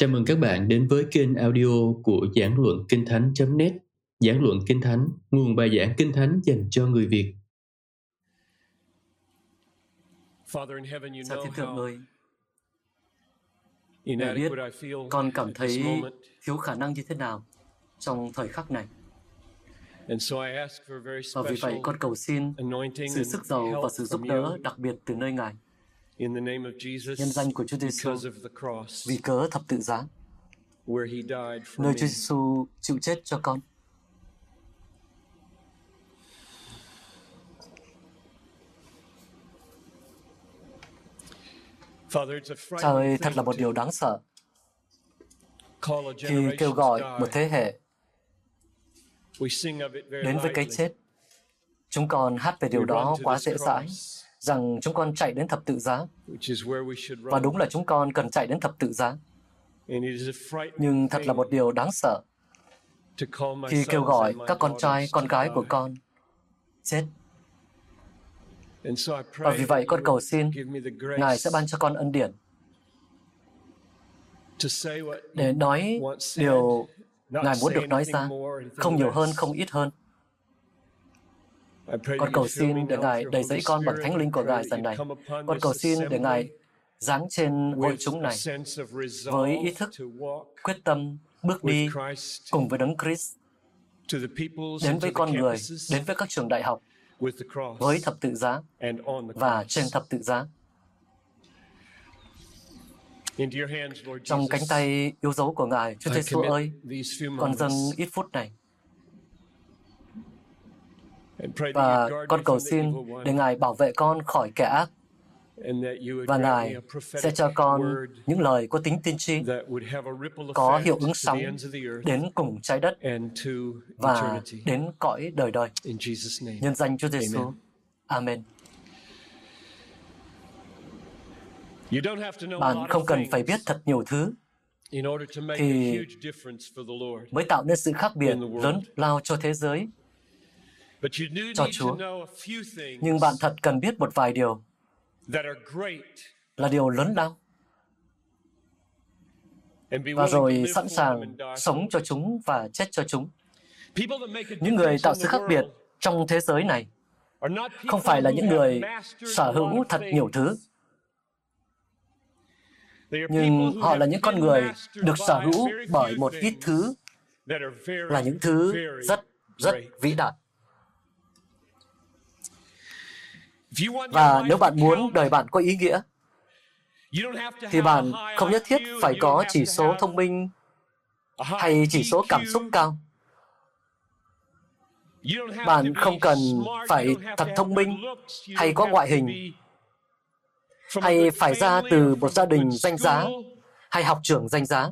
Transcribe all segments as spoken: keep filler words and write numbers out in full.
Chào mừng các bạn đến với kênh audio của Giảng Luận Kinh Thánh chấm net. Giảng Luận Kinh Thánh, nguồn bài giảng Kinh Thánh dành cho người Việt. Cha Thiên Thượng ơi, Ngài biết con cảm thấy thiếu khả năng như thế nào trong thời khắc này. Và vì vậy con cầu xin sự sức giàu và sự giúp đỡ đặc biệt từ nơi Ngài. Nhân danh của Chúa Giêsu, vì cớ thập tự giá, nơi Chúa Giêsu chịu chết cho con. Cha ơi, thật là một điều đáng sợ khi kêu gọi một thế hệ đến với cái chết. Chúng con hát về điều đó quá dễ dãi, rằng chúng con chạy đến thập tự giá, và đúng là chúng con cần chạy đến thập tự giá. Nhưng thật là một điều đáng sợ khi kêu gọi các con trai, con gái của con chết. Và vì vậy con cầu xin Ngài sẽ ban cho con ân điển để nói điều Ngài muốn được nói ra, không nhiều hơn, không ít hơn. Con cầu xin để Ngài đầy dẫy con bằng Thánh Linh của Ngài dần này. Con cầu xin để Ngài giáng trên hội chúng này với ý thức, quyết tâm, bước đi cùng với Đấng Christ, đến với con người, đến với các trường đại học, với thập tự giá và trên thập tự giá. Trong cánh tay yếu dấu của Ngài, Chúa Giêsu ơi, con dâng ít phút này. Và con cầu xin để Ngài bảo vệ con khỏi kẻ ác, và Ngài sẽ cho con những lời có tính tiên tri, có hiệu ứng sóng đến cùng trái đất và đến cõi đời đời. Nhân danh Chúa Giêsu. Amen. Bạn không cần phải biết thật nhiều thứ thì mới tạo nên sự khác biệt lớn lao cho thế giới, cho Chúa. Nhưng bạn thật cần biết một vài điều là điều lớn lao, và rồi sẵn sàng sống cho chúng và chết cho chúng. Những người tạo sự khác biệt trong thế giới này không phải là những người sở hữu thật nhiều thứ, nhưng họ là những con người được sở hữu bởi một ít thứ, là những thứ rất, rất vĩ đại. Và nếu bạn muốn đời bạn có ý nghĩa, thì bạn không nhất thiết phải có chỉ số thông minh hay chỉ số cảm xúc cao. Bạn không cần phải thật thông minh hay có ngoại hình, hay phải ra từ một gia đình danh giá hay học trường danh giá.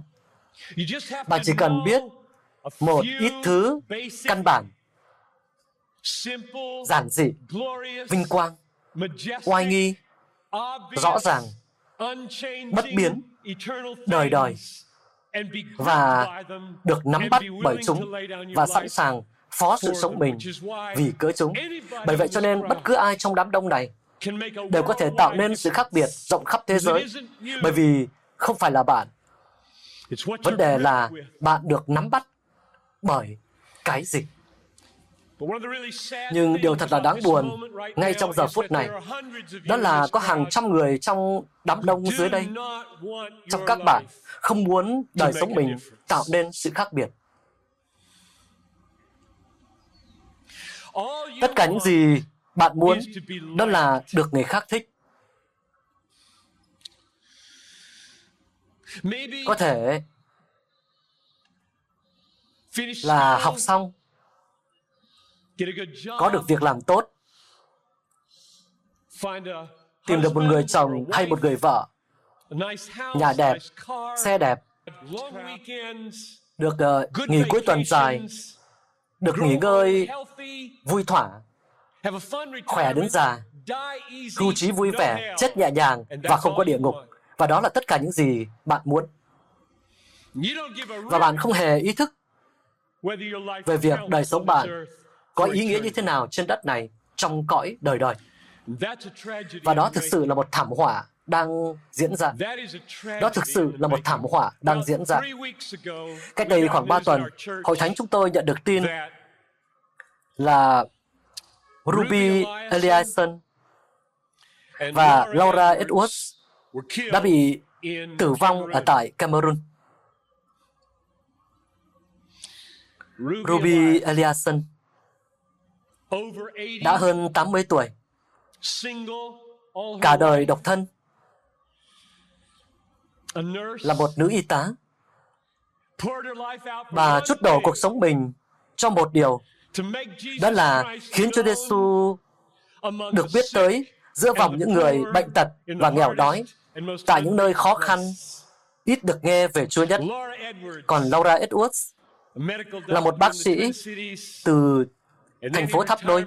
Bạn chỉ cần biết một ít thứ căn bản, giản dị, vinh quang, oai nghi, rõ ràng, bất biến, đời đời, và được nắm bắt bởi chúng và sẵn sàng phó sự sống mình vì cớ chúng. Bởi vậy cho nên bất cứ ai trong đám đông này đều có thể tạo nên sự khác biệt rộng khắp thế giới, bởi vì không phải là bạn. Vấn đề là bạn được nắm bắt bởi cái gì? Nhưng điều thật là đáng buồn ngay trong giờ phút này, đó là có hàng trăm người trong đám đông dưới đây, trong các bạn, không muốn đời sống mình tạo nên sự khác biệt. Tất cả những gì bạn muốn, đó là được người khác thích. Có thể là học xong, có được việc làm tốt, tìm được một người chồng hay một người vợ, nhà đẹp, xe đẹp, được uh, nghỉ cuối tuần dài, được nghỉ ngơi vui thỏa, khỏe đến già, hưu trí vui vẻ, chết nhẹ nhàng và không có địa ngục. Và đó là tất cả những gì bạn muốn. Và bạn không hề ý thức về việc đời sống bạn có ý nghĩa như thế nào trên đất này trong cõi đời đời. Và đó thực sự là một thảm họa đang diễn ra. Đó thực sự là một thảm họa đang diễn ra. Cách đây khoảng ba tuần, Hội Thánh chúng tôi nhận được tin là Ruby Eliasson và Laura Edwards đã bị tử vong ở tại Cameroon. Ruby Eliasson đã hơn tám mươi tuổi, cả đời độc thân, là một nữ y tá. Bà trút đổ cuộc sống mình cho một điều, đó là khiến Chúa Giêsu được biết tới giữa vòng những người bệnh tật và nghèo đói, tại những nơi khó khăn, ít được nghe về Chúa nhất. Còn Laura Edwards là một bác sĩ từ thành phố Tháp Đôi,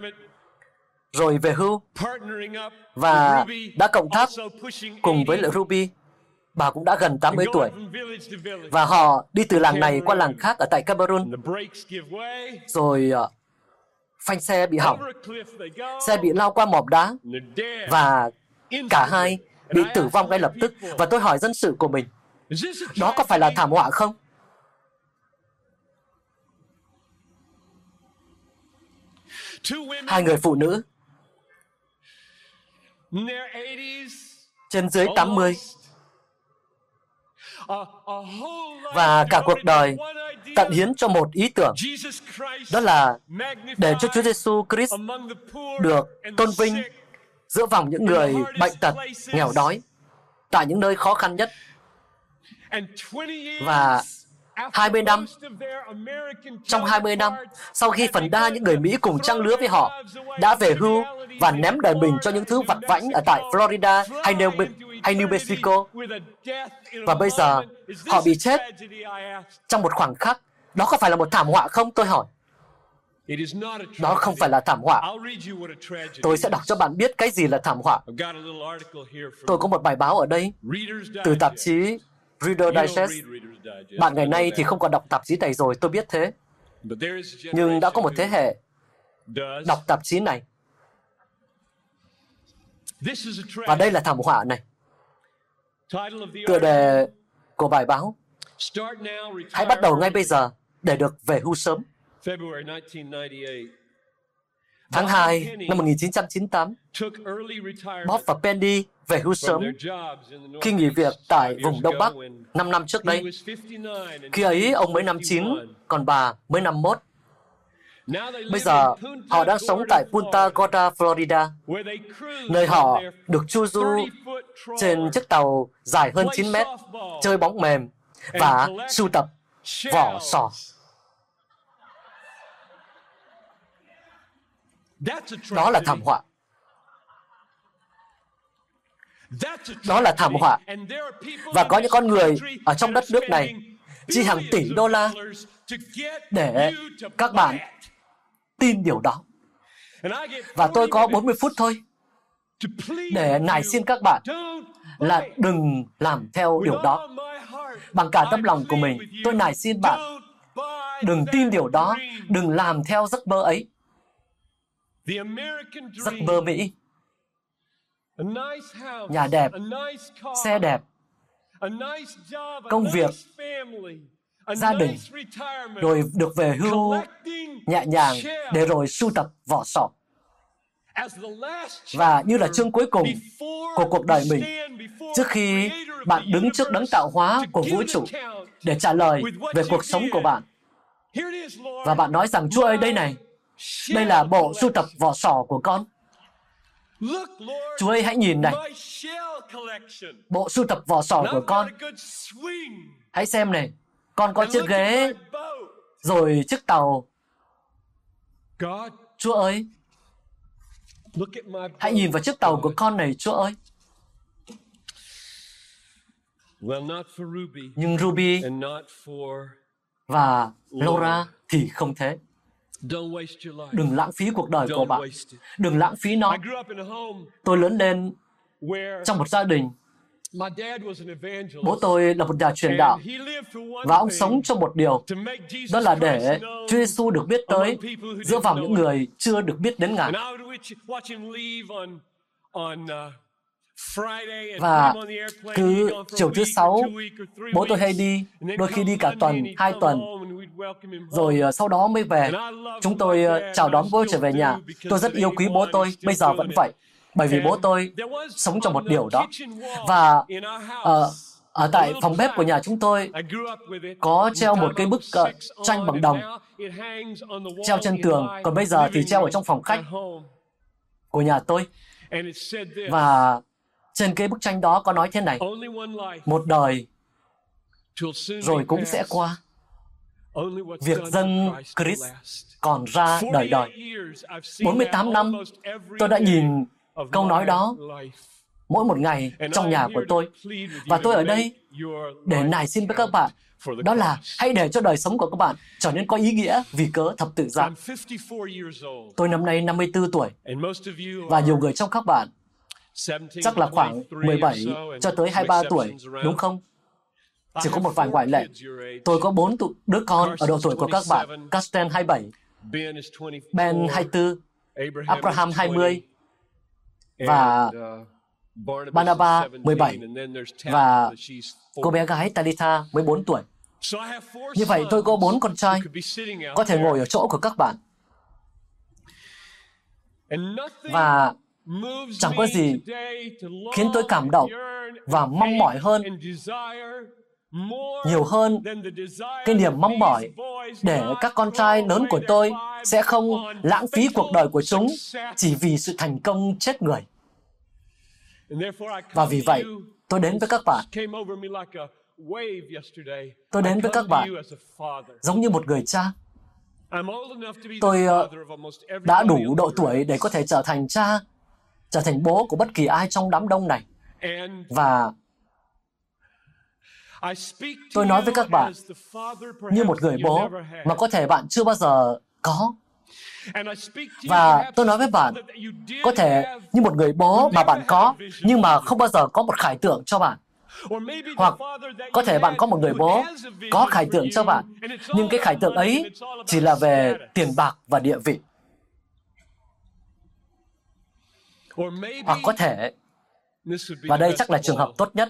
rồi về hưu, và đã cộng tác cùng với lại Ruby. Bà cũng đã gần tám mươi tuổi, và họ đi từ làng này qua làng khác ở tại Cameroon, rồi uh, phanh xe bị hỏng, xe bị lao qua mỏm đá, và cả hai bị tử vong ngay lập tức. Và tôi hỏi dân sự của mình, đó có phải là thảm họa không? Hai người phụ nữ trên dưới tám mươi, và cả cuộc đời tận hiến cho một ý tưởng, đó là để cho Chúa Giêsu Christ được tôn vinh giữa vòng những người bệnh tật, nghèo đói, tại những nơi khó khăn nhất. Và hai mươi năm, trong hai mươi năm, sau khi phần đa những người Mỹ cùng trang lứa với họ đã về hưu và ném đời mình cho những thứ vặt vãnh ở tại Florida hay New, hay New Mexico, và bây giờ họ bị chết trong một khoảnh khắc, đó có phải là một thảm họa không, tôi hỏi? Đó không phải là thảm họa. Tôi sẽ đọc cho bạn biết cái gì là thảm họa. Tôi có một bài báo ở đây từ tạp chí Reader Digest. Bạn ngày nay thì không còn đọc tạp chí này rồi, tôi biết thế. Nhưng đã có một thế hệ đọc tạp chí này. Và đây là thảm họa này. Tựa đề của bài báo: hãy bắt đầu ngay bây giờ để được về hưu sớm. Tháng hai năm một nghìn chín trăm chín mươi tám, Bob và Penny về hưu sớm khi nghỉ việc tại vùng Đông Bắc năm năm trước đây. Khi ấy, ông mới năm mươi chín, còn bà mới năm mươi mốt. Bây giờ, họ đang sống tại Punta Gorda, Florida, nơi họ được chu du trên chiếc tàu dài hơn chín mét, chơi bóng mềm và sưu tập vỏ sò. Đó là thảm họa. Đó là thảm họa. Và có những con người ở trong đất nước này chi hàng tỷ đô la để các bạn tin điều đó. Và tôi có bốn mươi phút thôi để nài xin các bạn là đừng làm theo điều đó. Bằng cả tâm lòng của mình, tôi nài xin bạn đừng tin điều đó, đừng làm theo giấc mơ ấy. Giấc mơ Mỹ: nhà đẹp, xe đẹp, công việc, gia đình, rồi được về hưu nhẹ nhàng để rồi sưu tập vỏ sò. Và như là chương cuối cùng của cuộc đời mình, trước khi bạn đứng trước đấng tạo hóa của vũ trụ để trả lời về cuộc sống của bạn, và bạn nói rằng: Chúa ơi, đây này, đây là bộ sưu tập vỏ sò của con. Chúa ơi, hãy nhìn này, bộ sưu tập vỏ sò của con. Hãy xem này, con có chiếc ghế, rồi chiếc tàu. Chúa ơi, hãy nhìn vào chiếc tàu của con này, Chúa ơi. Nhưng Ruby và Laura thì không thế. Đừng lãng phí cuộc đời của bạn. Đừng lãng phí nó. Tôi lớn lên trong một gia đình. Bố tôi là một nhà truyền đạo, và ông sống cho một điều, đó là để Chúa Giêsu được biết tới giữa vòng những người chưa được biết đến Ngài. Và cứ chiều thứ sáu, bố tôi hay đi, đôi khi đi cả tuần, hai tuần. Rồi sau đó mới về. Chúng tôi chào đón bố trở về nhà. Tôi rất yêu quý bố tôi, bây giờ vẫn vậy. Bởi vì bố tôi sống trong một điều đó. Và uh, ở tại phòng bếp của nhà chúng tôi có treo một cái bức uh, tranh bằng đồng, treo trên tường. Còn bây giờ thì treo ở trong phòng khách của nhà tôi. Và trên cái bức tranh đó có nói thế này: một đời rồi cũng sẽ qua, việc dân Christ còn ra đời đời. bốn mươi tám năm tôi đã nhìn câu nói đó mỗi một ngày trong nhà của tôi. Và tôi ở đây để nài xin với các bạn, đó là hãy để cho đời sống của các bạn trở nên có ý nghĩa vì cớ thập tự giá. Tôi năm nay năm mươi tư tuổi, và nhiều người trong các bạn chắc là khoảng mười bảy cho tới hai mươi ba tuổi, đúng không? Chỉ có một vài ngoại lệ. Tôi có bốn đứa con ở độ tuổi của các bạn. Carsten hai mươi bảy, Ben hai mươi tư, Abraham hai mươi, và Barnaba mười bảy, và cô bé gái Talitha mười bốn tuổi. Như vậy tôi có bốn con trai, có thể ngồi ở chỗ của các bạn. Và chẳng có gì khiến tôi cảm động và mong mỏi hơn, nhiều hơn cái niềm mong mỏi để các con trai lớn của tôi sẽ không lãng phí cuộc đời của chúng chỉ vì sự thành công chết người. Và vì vậy, tôi đến với các bạn. Tôi đến với các bạn giống như một người cha. Tôi uh, đã đủ độ tuổi để có thể trở thành cha, trở thành bố của bất kỳ ai trong đám đông này. Và tôi nói với các bạn như một người bố mà có thể bạn chưa bao giờ có. Và tôi nói với bạn, có thể như một người bố mà bạn có, nhưng mà không bao giờ có một khải tượng cho bạn. Hoặc có thể bạn có một người bố có khải tượng cho bạn, nhưng cái khải tượng ấy chỉ là về tiền bạc và địa vị. Hoặc có thể, và đây chắc là trường hợp tốt nhất,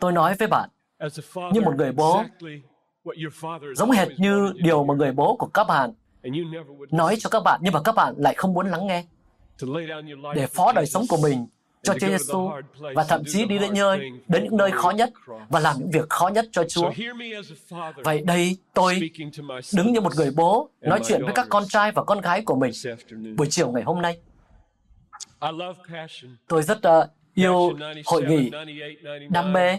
tôi nói với bạn như một người bố, giống hệt như điều mà người bố của các bạn nói cho các bạn, nhưng mà các bạn lại không muốn lắng nghe, để phó đời sống của mình cho Chúa Giêsu, và thậm chí đi đến nơi, đến những nơi khó nhất và làm những việc khó nhất cho Chúa. Vậy đây, tôi đứng như một người bố nói chuyện với các con trai và con gái của mình buổi chiều ngày hôm nay. Tôi rất uh, yêu hội nghị đam mê,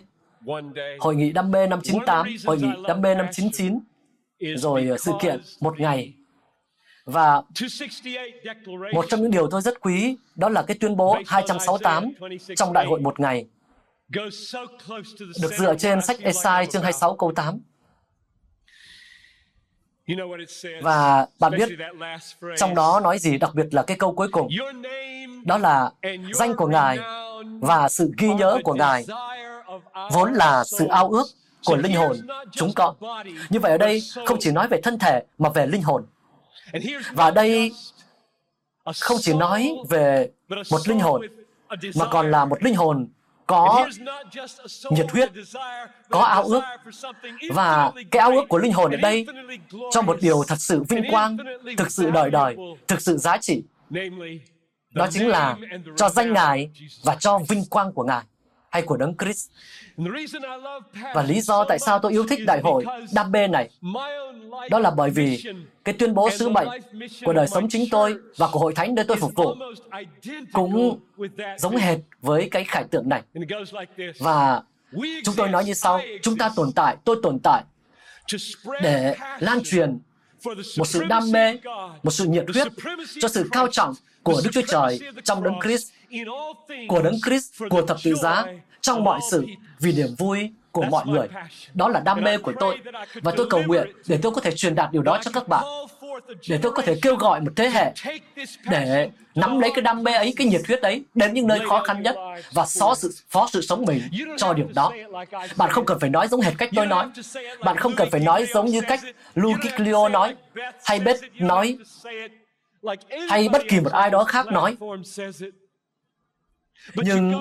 hội nghị đam mê năm chín tám, hội nghị đam mê năm chín chín, rồi sự kiện một ngày. Và một trong những điều tôi rất quý đó là cái tuyên bố hai trăm sáu mươi tám trong đại hội một ngày, được dựa trên sách Ê-sai chương hai mươi sáu câu tám. Và bạn biết trong đó nói gì, đặc biệt là cái câu cuối cùng, đó là danh của Ngài và sự ghi nhớ của Ngài vốn là sự ao ước của linh hồn chúng con. Như vậy ở đây không chỉ nói về thân thể mà về linh hồn. Và đây không chỉ nói về một linh hồn, mà còn là một linh hồn có nhiệt huyết, có ao ước. Và cái ao ước của linh hồn ở đây cho một điều thật sự vinh quang, thực sự đời đời, thực sự giá trị. Đó chính là cho danh Ngài và cho vinh quang của Ngài, hay của Đấng Christ. Và lý do tại sao tôi yêu thích đại hội đam mê này, đó là bởi vì cái tuyên bố sứ mệnh của đời sống chính tôi và của hội thánh nơi tôi phục vụ cũng giống hệt với cái khải tượng này. Và chúng tôi nói như sau: chúng ta tồn tại, tôi tồn tại để lan truyền một sự đam mê, một sự nhiệt huyết cho sự cao trọng của Đức Chúa Trời trong Đấng Christ, của Đấng Christ, của thập tự giá, trong mọi sự, vì niềm vui của mọi người. Đó là đam mê của tôi. Và tôi cầu nguyện để tôi có thể truyền đạt điều đó cho các bạn, để tôi có thể kêu gọi một thế hệ để nắm lấy cái đam mê ấy, cái nhiệt huyết ấy đến những nơi khó khăn nhất và phó sự, phó sự sống mình cho điều đó. Bạn không cần phải nói giống hệt cách tôi nói. Bạn không cần phải nói giống như cách Lukiglio nói, hay Beth nói, hay bất kỳ một ai đó khác nói. Nhưng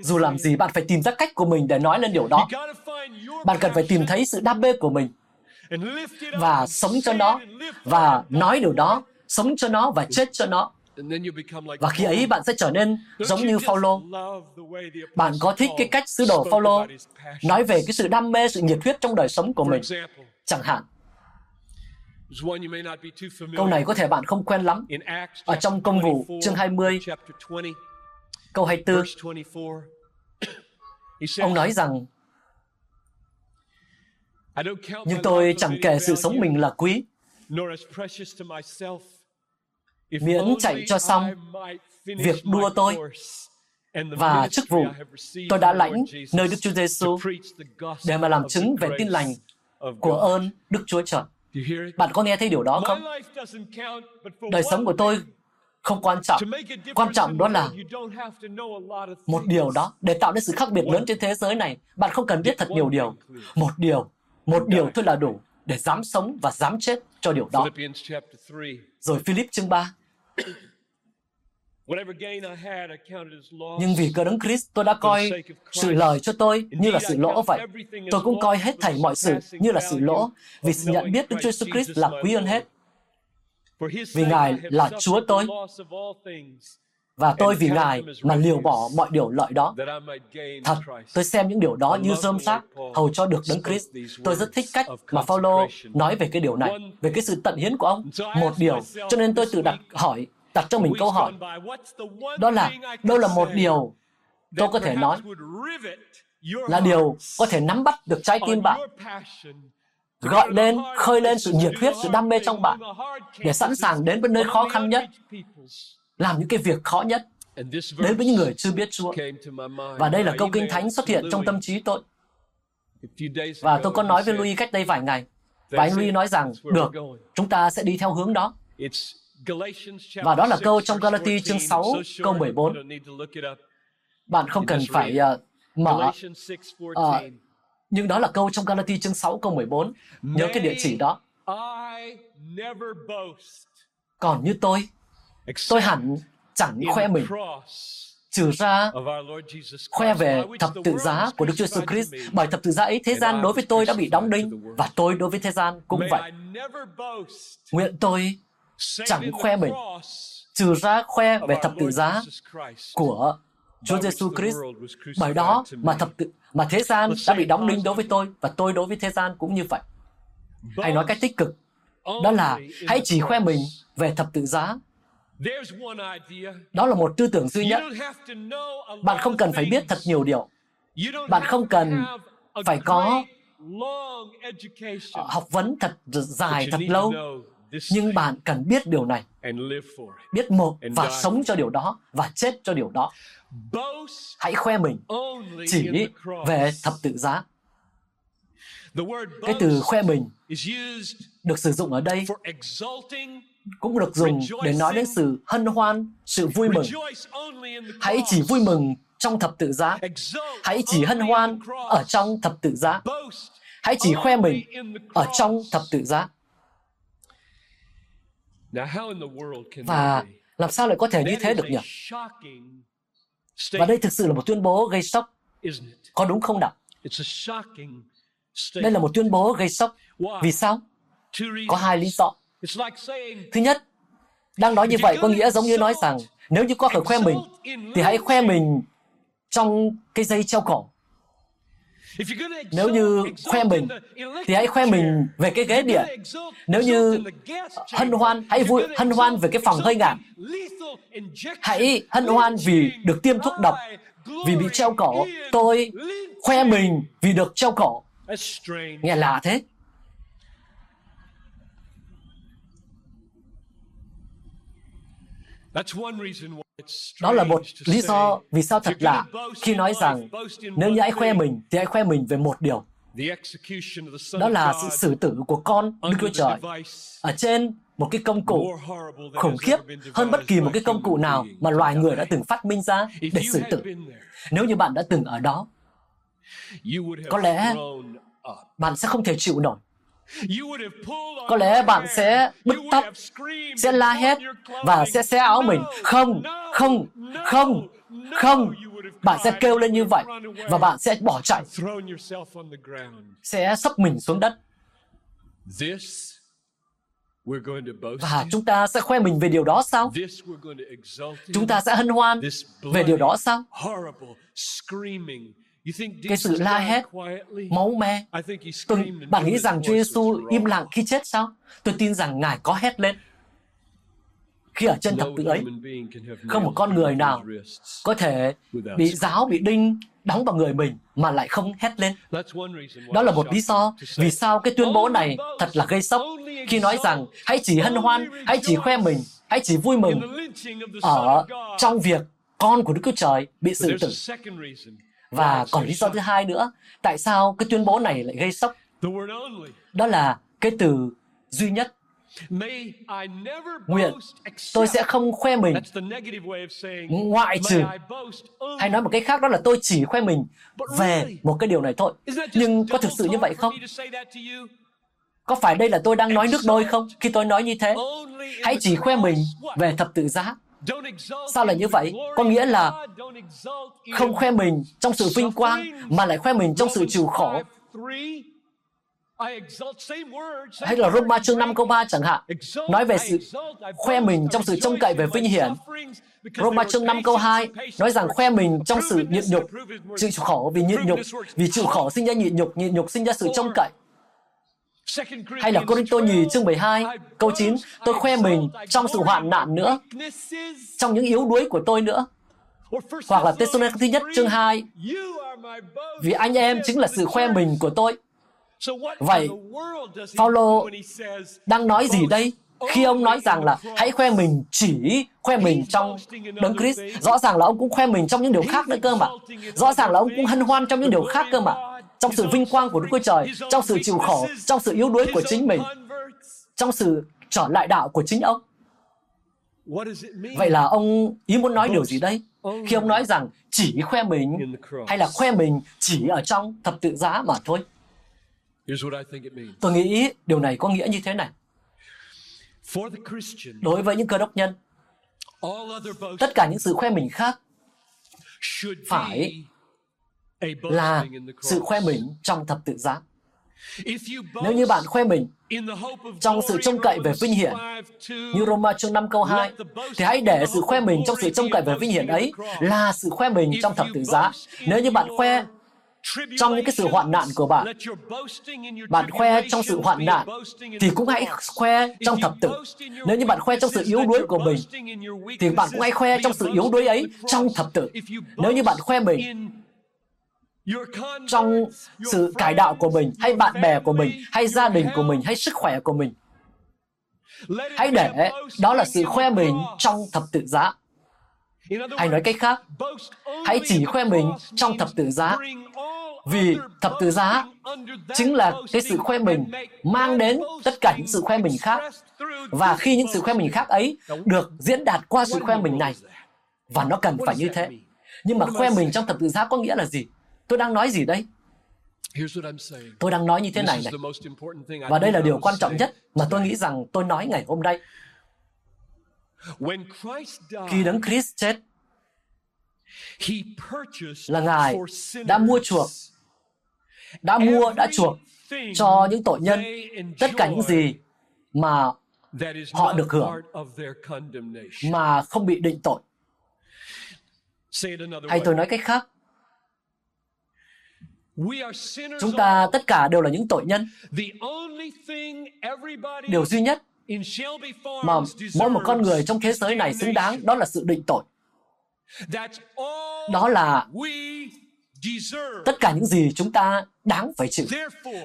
dù làm gì, bạn phải tìm ra cách của mình để nói lên điều đó. Bạn cần phải tìm thấy sự đam mê của mình và sống cho nó, và nói điều đó, sống cho nó và chết cho nó. Và khi ấy bạn sẽ trở nên giống như Phao-lô. Bạn có thích cái cách sứ đồ Phao-lô nói về cái sự đam mê, sự nhiệt huyết trong đời sống của mình, chẳng hạn. Câu này có thể bạn không quen lắm. Ở trong Công vụ, chương hai mươi, câu hai mươi tư, ông nói rằng: "Nhưng tôi chẳng kể sự sống mình là quý, miễn chạy cho xong việc đua tôi và chức vụ tôi đã lãnh nơi Đức Chúa Giêsu để mà làm chứng về tin lành của ơn Đức Chúa Trời." Bạn có nghe thấy điều đó không? Đời sống của tôi không quan trọng. Quan trọng đó là một điều đó. Để tạo nên sự khác biệt lớn trên thế giới này, bạn không cần biết thật nhiều điều. Một điều, một điều thôi là đủ để dám sống và dám chết cho điều đó. Rồi Philip chương ba. "Nhưng vì cớ Đấng Christ tôi đã coi sự lời cho tôi như là sự lỗ vậy. Tôi cũng coi hết thảy mọi sự như là sự lỗ, vì sự nhận biết Đức Chúa Jesus Christ là quý hơn hết. Vì Ngài là Chúa tôi, và tôi vì Ngài mà liều bỏ mọi điều lợi đó. Thật, tôi xem những điều đó như rơm rác, hầu cho được Đấng Christ." Tôi rất thích cách mà Phao-lô nói về cái điều này, về cái sự tận hiến của ông. Một điều, cho nên tôi tự đặt hỏi, đặt cho mình câu hỏi, đó là, đâu là một điều tôi có thể nói, là điều có thể nắm bắt được trái tim bạn, gọi lên, khơi lên sự nhiệt huyết, sự đam mê trong bạn, để sẵn sàng đến với nơi khó khăn nhất, làm những cái việc khó nhất, đến với những người chưa biết Chúa. Và đây là câu Kinh Thánh xuất hiện trong tâm trí tôi. Và tôi có nói với Louis cách đây vài ngày, và anh Louis nói rằng, được, chúng ta sẽ đi theo hướng đó. Và đó là câu trong Galatia chương sáu, câu mười bốn. Bạn không cần phải uh, mở, uh, nhưng đó là câu trong Galatia chương sáu, câu mười bốn. Nhớ cái địa chỉ đó. "Còn như tôi, tôi hẳn chẳng khoe mình, trừ ra khoe về thập tự giá của Đức Chúa Jesus Christ, bởi thập tự giá ấy thế gian đối với tôi đã bị đóng đinh, và tôi đối với thế gian cũng vậy. Nguyện tôi chẳng khoe mình, trừ ra khoe về thập tự giá của Chúa Giêsu Christ, bởi đó mà thập tự mà thế gian đã bị đóng đinh đối với tôi, và tôi đối với thế gian cũng như vậy." Hãy nói cách tích cực, đó là hãy chỉ khoe mình về thập tự giá. Đó là một tư tưởng duy nhất. Bạn không cần phải biết thật nhiều điều. Bạn không cần phải có học vấn thật dài, thật lâu. Nhưng bạn cần biết điều này, biết một và sống cho điều đó, và chết cho điều đó. Hãy khoe mình chỉ về thập tự giá. Cái từ khoe mình được sử dụng ở đây cũng được dùng để nói đến sự hân hoan, sự vui mừng. Hãy chỉ vui mừng trong thập tự giá. Hãy chỉ hân hoan ở trong thập tự giá. Hãy chỉ khoe mình ở trong thập tự giá. Và làm sao lại có thể như thế được nhỉ? Và đây thực sự là một tuyên bố gây sốc, có đúng không nào? Đây là một tuyên bố gây sốc. Vì sao? Có hai lý do. Thứ nhất, đang nói như vậy có nghĩa giống như nói rằng nếu như có phải khoe mình, thì hãy khoe mình trong cái dây treo cổ. Nếu như khoe mình, thì hãy khoe mình về cái ghế đĩa. Nếu như hân hoan, hãy vui hân hoan về cái phòng hơi ngạt. Hãy hân hoan vì được tiêm thuốc độc, vì bị treo cổ. Tôi khoe mình vì được treo cổ. Nghe lạ thế. Đó là một lý do vì sao thật lạ khi nói rằng nếu như hãy khoe mình thì hãy khoe mình về một điều. Đó là sự xử tử của con Đức Chúa Trời ở trên một cái công cụ khủng khiếp hơn bất kỳ một cái công cụ nào mà loài người đã từng phát minh ra để xử tử. Nếu như bạn đã từng ở đó, có lẽ bạn sẽ không thể chịu nổi. Có lẽ bạn sẽ bứt tóc, sẽ la hét và sẽ xé áo mình. Không, không, không, Không, bạn sẽ kêu lên như vậy và bạn sẽ bỏ chạy, sẽ sắp mình xuống đất. Và chúng ta sẽ khoe mình về điều đó sao? Chúng ta sẽ hân hoan về điều đó sao? Cái sự la hét, máu me. Tôi, bạn nghĩ rằng Chúa Giêsu im lặng khi chết sao? Tôi tin rằng Ngài có hét lên. Khi ở trên thập tự ấy, không một con người nào có thể bị giáo, bị đinh, đóng vào người mình mà lại không hét lên. Đó là một lý do vì sao cái tuyên bố này thật là gây sốc khi nói rằng hãy chỉ hân hoan, hãy chỉ khoe mình, hãy chỉ vui mừng ở trong việc con của Đức Chúa Trời bị xử tử. Và còn lý do thứ hai nữa, tại sao cái tuyên bố này lại gây sốc? Đó là cái từ duy nhất. Nguyện tôi sẽ không khoe mình, ngoại trừ, hay nói một cách khác, đó là tôi chỉ khoe mình về một cái điều này thôi. Nhưng có thực sự như vậy không? Có phải đây là tôi đang nói nước đôi không khi tôi nói như thế? Hãy chỉ khoe mình về thập tự giá. Sao lại như vậy? Có nghĩa là không khoe mình trong sự vinh quang mà lại khoe mình trong sự chịu khổ. Hay là Rôma chương năm câu ba chẳng hạn, nói về sự khoe mình trong sự trông cậy về vinh hiển. Rôma chương năm câu hai nói rằng khoe mình trong sự nhịn nhục, chịu khổ vì nhịn nhục, vì chịu khổ sinh ra nhịn nhục, nhịn nhục sinh ra sự trông cậy. Hay là Côrintô nhì chương mười hai câu chín, tôi khoe mình trong sự hoạn nạn nữa, trong những yếu đuối của tôi nữa. Hoặc là Thessalonica thứ nhất chương hai, vì anh em chính là sự khoe mình của tôi. Vậy, Phaolô đang nói gì đây khi ông nói rằng là hãy khoe mình, chỉ khoe mình trong Đấng Christ? Rõ ràng là ông cũng khoe mình trong những điều khác nữa cơ mà. Rõ ràng là ông cũng hân hoan trong những điều khác cơ mà. Trong sự vinh quang của Đức Chúa Trời, trong sự chịu khổ, trong sự yếu đuối của chính mình, trong sự trở lại đạo của chính ông. Vậy là ông ý muốn nói điều gì đây khi ông nói rằng chỉ khoe mình, hay là khoe mình chỉ ở trong thập tự giá mà thôi? Tôi nghĩ điều này có nghĩa như thế này. Đối với những Cơ Đốc nhân, tất cả những sự khoe mình khác phải là sự khoe mình trong thập tự giá. Nếu như bạn khoe mình trong sự trông cậy về vinh hiển như Rôma chương năm câu hai, thì hãy để sự khoe mình trong sự trông cậy về vinh hiển ấy là sự khoe mình trong thập tự giá. Nếu như bạn khoe trong những cái sự hoạn nạn của bạn, bạn khoe trong sự hoạn nạn, thì cũng hãy khoe trong thập tự. Nếu như bạn khoe trong sự yếu đuối của mình, thì bạn cũng hãy khoe trong sự yếu đuối ấy trong thập tự. Nếu như bạn khoe mình trong sự cải đạo của mình, hay bạn bè của mình, hay gia đình của mình, hay sức khỏe của mình, hãy để đó là sự khoe mình trong thập tự giá. Hay nói cách khác, hãy chỉ khoe mình trong thập tự giá, vì thập tự giá chính là cái sự khoe mình mang đến tất cả những sự khoe mình khác. Và khi những sự khoe mình khác ấy được diễn đạt qua sự khoe mình này, và nó cần phải như thế. Nhưng mà khoe mình trong thập tự giá có nghĩa là gì? Tôi đang nói gì đây? Tôi đang nói như thế này này. Và đây là điều quan trọng nhất mà tôi nghĩ rằng tôi nói ngày hôm nay. Khi Đấng Christ chết, là Ngài đã mua chuộc, đã mua, đã chuộc cho những tội nhân tất cả những gì mà họ được hưởng, mà không bị định tội. Hay tôi nói cách khác, chúng ta tất cả đều là những tội nhân. Điều duy nhất mà mỗi một con người trong thế giới này xứng đáng, đó là sự định tội. Đó là tất cả những gì chúng ta đáng phải chịu.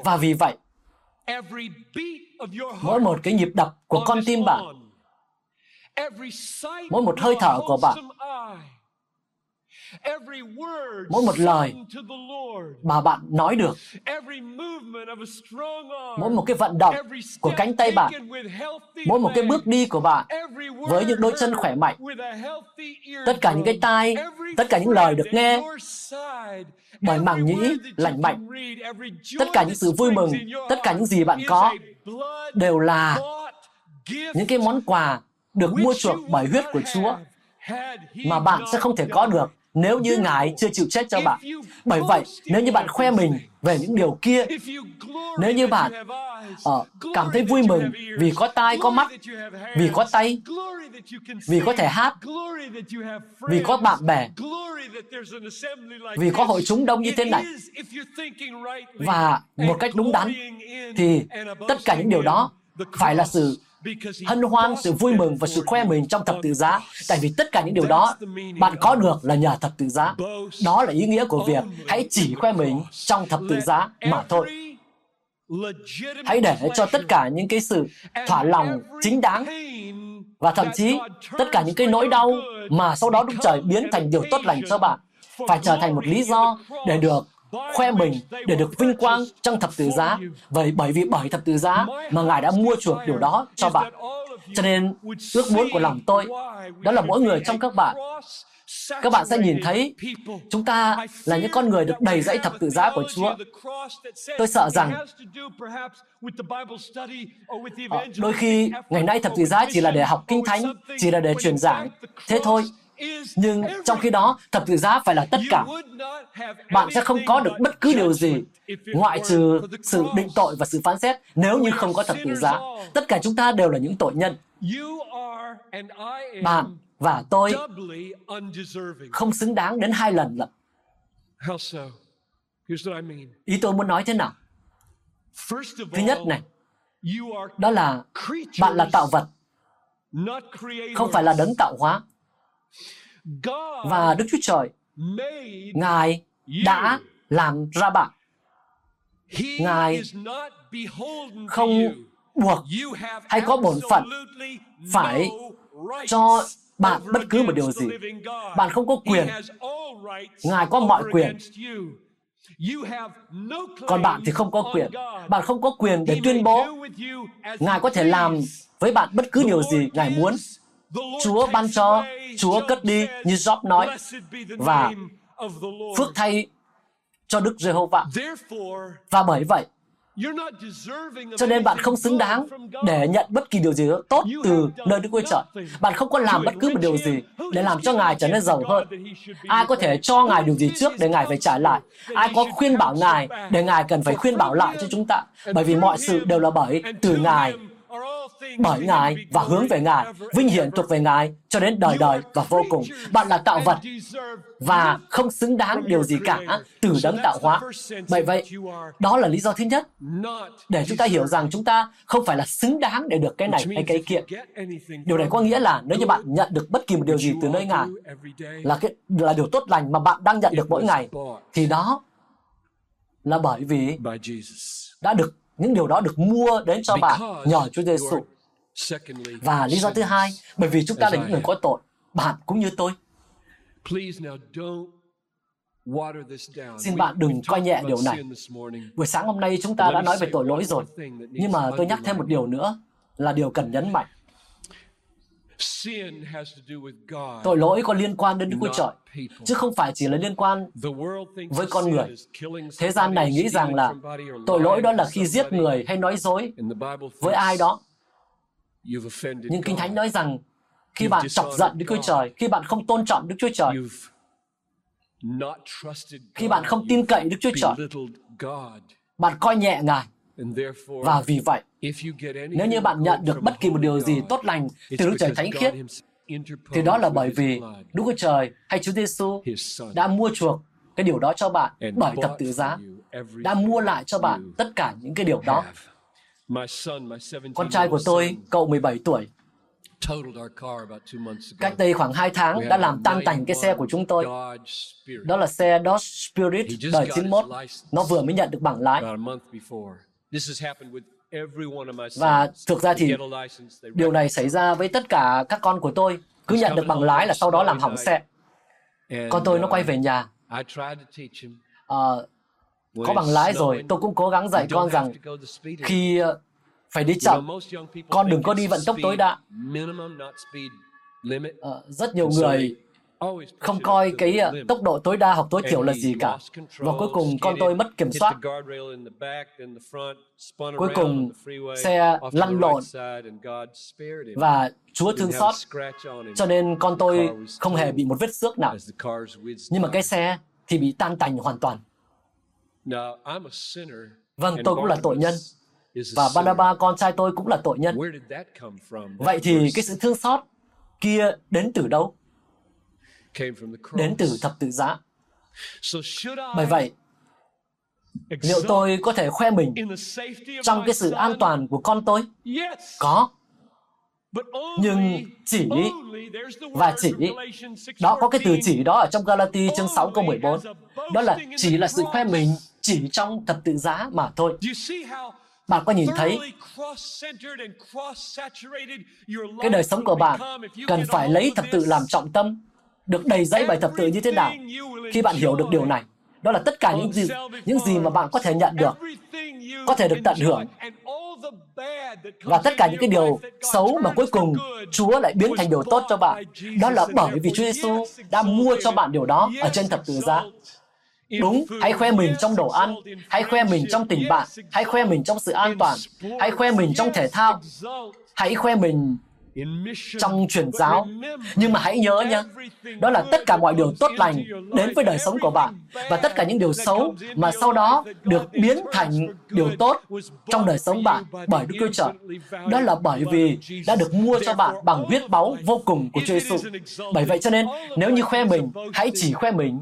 Và vì vậy, mỗi một cái nhịp đập của con tim bạn, mỗi một hơi thở của bạn, mỗi một lời mà bạn nói được, mỗi một cái vận động của cánh tay bạn, mỗi một cái bước đi của bạn với những đôi chân khỏe mạnh, tất cả những cái tai, tất cả những lời được nghe bởi màng nhĩ lành mạnh, tất cả những sự vui mừng, tất cả những gì bạn có đều là những cái món quà được mua chuộc bởi huyết của Chúa mà bạn sẽ không thể có được nếu như Ngài chưa chịu chết cho bạn. Bởi vậy, nếu như bạn khoe mình về những điều kia, nếu như bạn uh, cảm thấy vui mừng vì có tai, có mắt, vì có tay, vì có thể hát, vì có bạn bè, vì có hội chúng đông như thế này, và một cách đúng đắn, thì tất cả những điều đó phải là sự hân hoan, sự vui mừng và sự khoe mình trong thập tự giá. Tại vì tất cả những điều đó bạn có được là nhờ thập tự giá. Đó là ý nghĩa của việc hãy chỉ khoe mình trong thập tự giá mà thôi. Hãy để cho tất cả những cái sự thỏa lòng chính đáng và thậm chí tất cả những cái nỗi đau mà sau đó Đức Trời biến thành điều tốt lành cho bạn phải trở thành một lý do để được khoe mình, để được vinh quang trong thập tự giá. Vậy bởi vì bởi thập tự giá mà Ngài đã mua chuộc điều đó cho bạn. Cho nên ước muốn của lòng tôi đó là mỗi người trong các bạn, các bạn sẽ nhìn thấy chúng ta là những con người được đầy dẫy thập tự giá của Chúa. Tôi sợ rằng đôi khi ngày nay thập tự giá chỉ là để học kinh thánh, chỉ là để truyền giảng thế thôi. Nhưng trong khi đó, thập tự giá phải là tất cả. Bạn sẽ không có được bất cứ điều gì ngoại trừ sự định tội và sự phán xét nếu như không có thập tự giá. Tất cả chúng ta đều là những tội nhân. Bạn và tôi không xứng đáng đến hai lần lận. Ý tôi muốn nói thế nào? Thứ nhất này, đó là bạn là tạo vật, không phải là đấng tạo hóa. Và Đức Chúa Trời, Ngài đã làm ra bạn. Ngài không buộc hay có bổn phận phải cho bạn bất cứ một điều gì. Bạn không có quyền. Ngài có mọi quyền. Còn bạn thì không có quyền. Bạn không có quyền để tuyên bố. Ngài có thể làm với bạn bất cứ điều gì Ngài muốn. Chúa ban cho, Chúa cất đi, như Job nói, và phước thay cho Đức Giê-hô-va. Và bởi vậy, cho nên bạn không xứng đáng để nhận bất kỳ điều gì tốt từ nơi Đức Chúa Trời. Bạn không có làm bất cứ một điều gì để làm cho Ngài trở nên giàu hơn. Ai có thể cho Ngài điều gì trước để Ngài phải trả lại? Ai có khuyên bảo Ngài để Ngài cần phải khuyên bảo lại cho chúng ta? Bởi vì mọi sự đều là bởi từ Ngài, bởi Ngài và hướng về Ngài, vinh hiển thuộc về Ngài cho đến đời đời và vô cùng. Bạn là tạo vật và không xứng đáng điều gì cả từ đấng tạo hóa. Bởi vậy, đó là lý do thứ nhất để chúng ta hiểu rằng chúng ta không phải là xứng đáng để được cái này hay cái kia. Điều này có nghĩa là nếu như bạn nhận được bất kỳ một điều gì từ nơi Ngài là cái là điều tốt lành mà bạn đang nhận được mỗi ngày, thì đó là bởi vì đã được những điều đó được mua đến cho bạn nhờ Chúa Giêsu. Và lý do thứ hai, bởi vì chúng ta là những người có tội, bạn cũng như tôi. Xin bạn đừng coi nhẹ điều này. Buổi sáng hôm nay chúng ta đã nói về tội lỗi rồi, nhưng mà tôi nhắc thêm một điều nữa là điều cần nhấn mạnh. Tội lỗi có liên quan đến Đức Chúa Trời, chứ không phải chỉ là liên quan với con người. Thế gian này nghĩ rằng là tội lỗi đó là khi giết người hay nói dối với ai đó. Nhưng Kinh Thánh nói rằng khi bạn chọc giận Đức Chúa Trời, khi bạn không tôn trọng Đức Chúa Trời, khi bạn không tin cậy Đức Chúa Trời, bạn coi nhẹ Ngài. Và vì vậy, nếu như bạn nhận được bất kỳ một điều gì tốt lành từ Đức Trời Thánh Khiết, thì đó là bởi vì Đức Chúa Trời hay Chúa Giêsu đã mua chuộc cái điều đó cho bạn bởi thập tự giá, đã mua lại cho bạn tất cả những cái điều đó. Con trai của tôi, cậu mười bảy tuổi, cách đây khoảng hai tháng đã làm tan tành cái xe của chúng tôi. Đó là xe Dodge Spirit đời chín mốt. Nó vừa mới nhận được bằng lái. Và thực ra thì điều này xảy ra với tất cả các con của tôi. Cứ nhận được bằng lái là sau đó làm hỏng xe. Con tôi nó quay về nhà. À, có bằng lái rồi, tôi cũng cố gắng dạy con rằng khi phải đi chậm, con đừng có đi vận tốc tối đa. À, rất nhiều người không coi cái tốc độ tối đa hoặc tối thiểu là gì cả. Và cuối cùng con tôi mất kiểm soát. Cuối cùng xe lăn lộn và Chúa thương xót, cho nên con tôi không hề bị một vết xước nào. Nhưng mà cái xe thì bị tan tành hoàn toàn. Vâng, tôi cũng là tội nhân. Và Barnabas, con trai tôi, cũng là tội nhân. Vậy thì cái sự thương xót kia đến từ đâu? Đến từ thập tự giá. Bởi vậy, liệu tôi có thể khoe mình trong cái sự an toàn của con tôi? Có. Nhưng chỉ và chỉ, đó có cái từ chỉ đó ở trong Galatia chương sáu câu mười bốn. Đó là chỉ là sự khoe mình chỉ trong thập tự giá mà thôi. Bạn có nhìn thấy cái đời sống của bạn cần phải lấy thập tự làm trọng tâm, được đầy dẫy bởi thập tự như thế nào? Khi bạn hiểu được điều này, đó là tất cả những gì, những gì mà bạn có thể nhận được, có thể được tận hưởng. Và tất cả những cái điều xấu mà cuối cùng Chúa lại biến thành điều tốt cho bạn, đó là bởi vì Chúa Giêsu đã mua cho bạn điều đó ở trên thập tự giá. Đúng, hãy khoe mình trong đồ ăn, hãy khoe mình trong tình bạn, hãy khoe mình trong sự an toàn, hãy khoe mình trong thể thao, hãy khoe mình trong truyền giáo. Nhưng mà hãy nhớ nhé, đó là tất cả mọi điều tốt lành đến với đời sống của bạn, và tất cả những điều xấu mà sau đó được biến thành điều tốt trong đời sống bạn bởi Đức Chúa Trời. Đó là bởi vì đã được mua cho bạn bằng huyết báu vô cùng của Chúa Giêsu. Bởi vậy cho nên, nếu như khoe mình, hãy chỉ khoe mình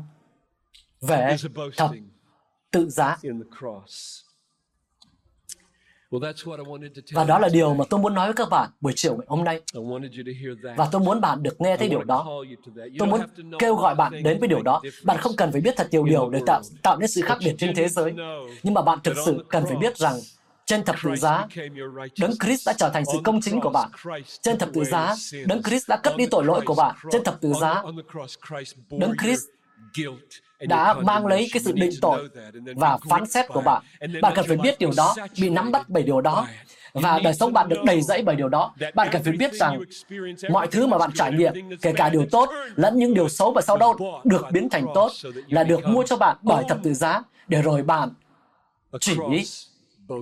về thập tự giá. Và đó là điều mà tôi muốn nói với các bạn buổi chiều ngày hôm nay. Và tôi muốn bạn được nghe thấy điều đó. Tôi muốn kêu gọi bạn đến với điều đó. Bạn không cần phải biết thật nhiều điều để tạo, tạo nên sự khác biệt trên thế giới. Nhưng mà bạn thực sự cần phải biết rằng trên thập tự giá, Đấng Christ đã trở thành sự công chính của bạn. Trên thập tự giá, Đấng Christ đã cất đi tội lỗi của bạn. Trên thập tự giá, Đấng Christ đã mang lấy cái sự định tội và phán xét của bạn. Bạn cần phải biết điều đó, bị nắm bắt bởi điều đó, và đời sống bạn được đầy rẫy bởi điều đó. Bạn cần phải biết rằng mọi thứ mà bạn trải nghiệm, kể cả điều tốt lẫn những điều xấu và sau đó được biến thành tốt, là được mua cho bạn bởi thập tự giá, để rồi bạn chỉ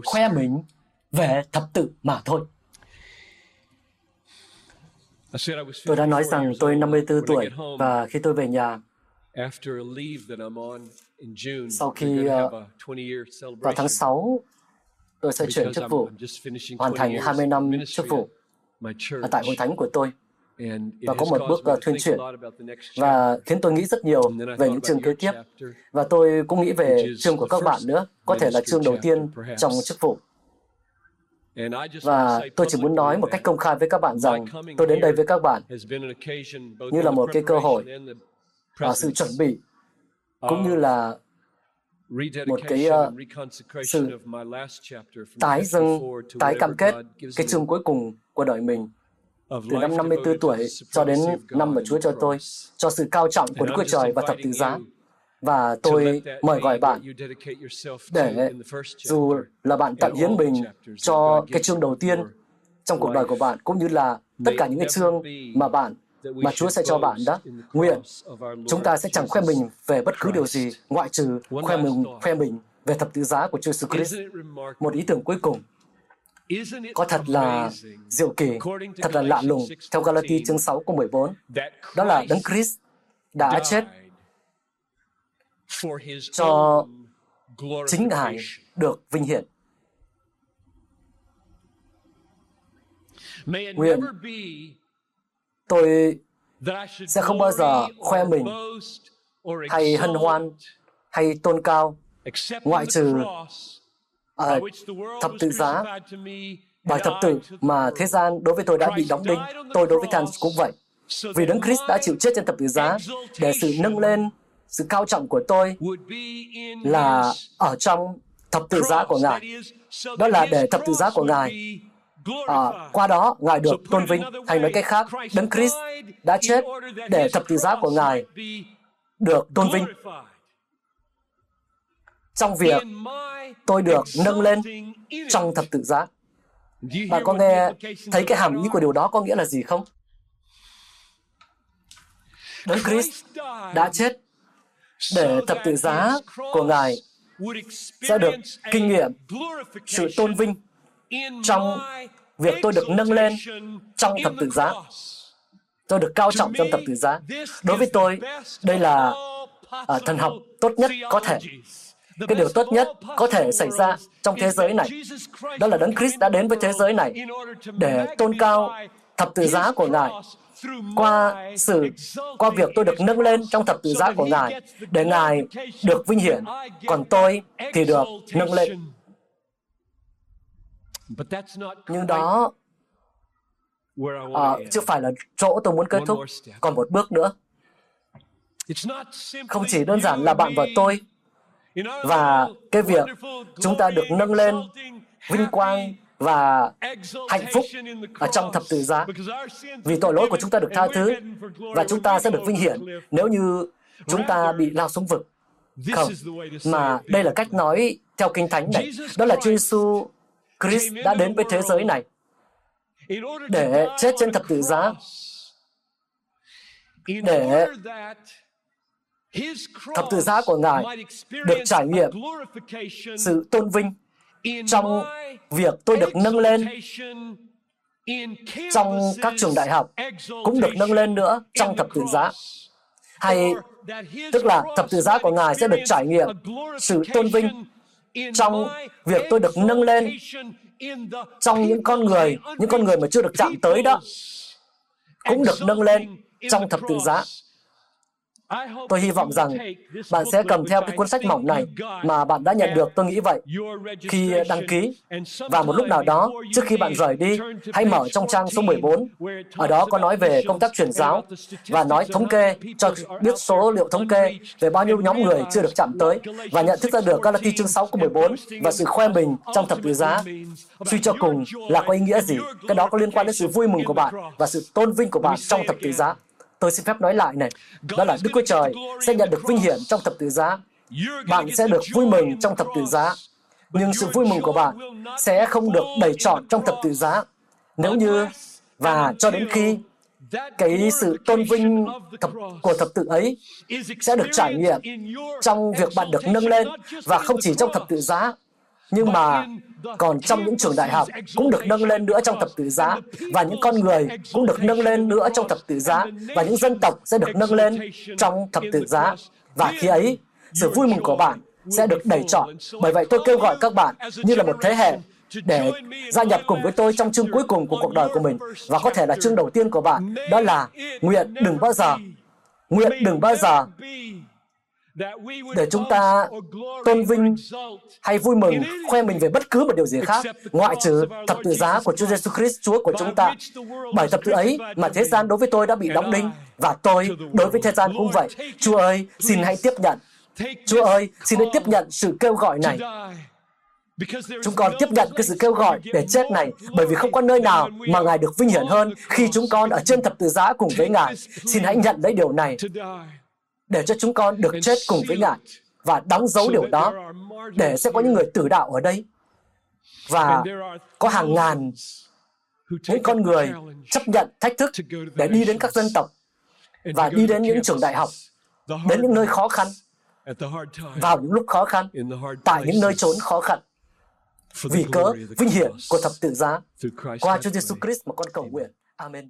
khoe mình về thập tự mà thôi. Tôi đã nói rằng tôi năm mươi tư tuổi, và khi tôi về nhà, sau khi uh, vào tháng sáu, tôi sẽ chuyển chức vụ, hoàn thành hai mươi năm chức vụ ở tại hội thánh của tôi, và có một bước uh, thuyên chuyển, và khiến tôi nghĩ rất nhiều về những chương kế tiếp, và tôi cũng nghĩ về chương của các bạn nữa, có thể là chương đầu tiên trong chức vụ. Và tôi chỉ muốn nói một cách công khai với các bạn rằng tôi đến đây với các bạn như là một cái cơ hội, và sự chuẩn bị, cũng như là một cái uh, sự tái dâng, tái cam kết cái chương cuối cùng của đời mình, từ năm năm mươi tư tuổi cho đến năm mà Chúa cho tôi, cho sự cao trọng của Đức Chúa Trời và thập tự giá. Và tôi mời gọi bạn để, dù là bạn tận hiến mình cho cái chương đầu tiên trong cuộc đời của bạn, cũng như là tất cả những cái chương mà bạn mà Chúa sẽ cho bạn đó. Nguyện chúng ta sẽ chẳng khoe mình về bất cứ điều gì ngoại trừ khoe mình, khoe mình về thập tự giá của Chúa Jesus Christ. Một ý tưởng cuối cùng. Có thật là diệu kỳ, thật là lạ lùng, theo Galatia chương sáu câu mười bốn, đó là Đấng Christ đã chết cho chính Ngài được vinh hiển. Nguyện tôi sẽ không bao giờ khoe mình hay hân hoan hay tôn cao ngoại trừ à, thập tự giá, bởi thập tự mà thế gian đối với tôi đã bị đóng đinh, tôi đối với thần cũng vậy. Vì Đấng Christ đã chịu chết trên thập tự giá để sự nâng lên, sự cao trọng của tôi là ở trong thập tự giá của Ngài. Đó là để thập tự giá của Ngài, À, qua đó Ngài được tôn vinh. Hay nói cách khác, Đấng Christ đã chết để thập tự giá của Ngài được tôn vinh. Trong việc tôi được nâng lên trong thập tự giá. Bạn có nghe thấy cái hàm ý của điều đó có nghĩa là gì không? Đấng Christ đã chết để thập tự giá của Ngài sẽ được kinh nghiệm sự tôn vinh trong việc tôi được nâng lên trong thập tự giá. Tôi được cao trọng trong thập tự giá. Đối với tôi, đây là à, thần học tốt nhất có thể. Cái điều tốt nhất có thể xảy ra trong thế giới này, đó là Đấng Christ đã đến với thế giới này để tôn cao thập tự giá của Ngài qua sự, qua việc tôi được nâng lên trong thập tự giá của Ngài, để Ngài được vinh hiển, còn tôi thì được nâng lên. Nhưng đó à, chưa phải là chỗ tôi muốn kết thúc, còn một bước nữa. Không chỉ đơn giản là bạn và tôi, và cái việc chúng ta được nâng lên, vinh quang và hạnh phúc ở trong thập tự giá, vì tội lỗi của chúng ta được tha thứ và chúng ta sẽ được vinh hiển nếu như chúng ta bị lao xuống vực. Không, mà đây là cách nói theo Kinh Thánh này, đó là Chúa Giêsu Christ đã đến với thế giới này để chết trên thập tự giá, để thập tự giá của Ngài được trải nghiệm sự tôn vinh trong việc tôi được nâng lên trong các trường đại học, cũng được nâng lên nữa trong thập tự giá. Hay tức là thập tự giá của Ngài sẽ được trải nghiệm sự tôn vinh trong việc tôi được nâng lên trong những con người, những con người mà chưa được chạm tới đó, cũng được nâng lên trong thập tự giá. Tôi hy vọng rằng bạn sẽ cầm theo cái cuốn sách mỏng này mà bạn đã nhận được, tôi nghĩ vậy, khi đăng ký. Và một lúc nào đó, trước khi bạn rời đi, hãy mở trong trang số mười bốn. Ở đó có nói về công tác truyền giáo và nói thống kê, cho biết số liệu thống kê về bao nhiêu nhóm người chưa được chạm tới, và nhận thức ra được Galatia chương sáu câu mười bốn và sự khoe mình trong thập tự giá. Suy cho cùng là có ý nghĩa gì? Cái đó có liên quan đến sự vui mừng của bạn và sự tôn vinh của bạn trong thập tự giá. Tôi xin phép nói lại này, đó là Đức Chúa Trời sẽ nhận được vinh hiển trong thập tự giá. Bạn sẽ được vui mừng trong thập tự giá, nhưng sự vui mừng của bạn sẽ không được đầy trọn trong thập tự giá nếu như và cho đến khi cái sự tôn vinh thập, của thập tự ấy sẽ được trải nghiệm trong việc bạn được nâng lên, và không chỉ trong thập tự giá, nhưng mà còn trong những trường đại học cũng được nâng lên nữa trong thập tự giá, và những con người cũng được nâng lên nữa trong thập tự giá, và những dân tộc sẽ được nâng lên trong thập tự giá. Và khi ấy, sự vui mừng của bạn sẽ được đầy trọn. Bởi vậy tôi kêu gọi các bạn như là một thế hệ để gia nhập cùng với tôi trong chương cuối cùng của cuộc đời của mình, và có thể là chương đầu tiên của bạn, đó là nguyện đừng bao giờ, nguyện đừng bao giờ để chúng ta tôn vinh hay vui mừng, khoe mình về bất cứ một điều gì khác ngoại trừ thập tự giá của Chúa Giêsu Christ, Chúa của chúng ta. Bởi thập tự ấy mà thế gian đối với tôi đã bị đóng đinh, và tôi đối với thế gian cũng vậy. Chúa ơi, xin hãy tiếp nhận. Chúa ơi, xin hãy tiếp nhận sự kêu gọi này. Chúng con tiếp nhận cái sự kêu gọi để chết này, bởi vì không có nơi nào mà Ngài được vinh hiển hơn khi chúng con ở trên thập tự giá cùng với Ngài. Xin hãy nhận lấy điều này, để cho chúng con được chết cùng với Ngài, và đóng dấu điều đó, để sẽ có những người tử đạo ở đây, và có hàng ngàn những con người chấp nhận thách thức để đi đến các dân tộc, và đi đến những trường đại học, đến những nơi khó khăn, vào những lúc khó khăn, tại những nơi trốn khó khăn, vì cớ vinh hiển của thập tự giá. Qua Chúa Giêsu Christ mà con cầu nguyện. Amen.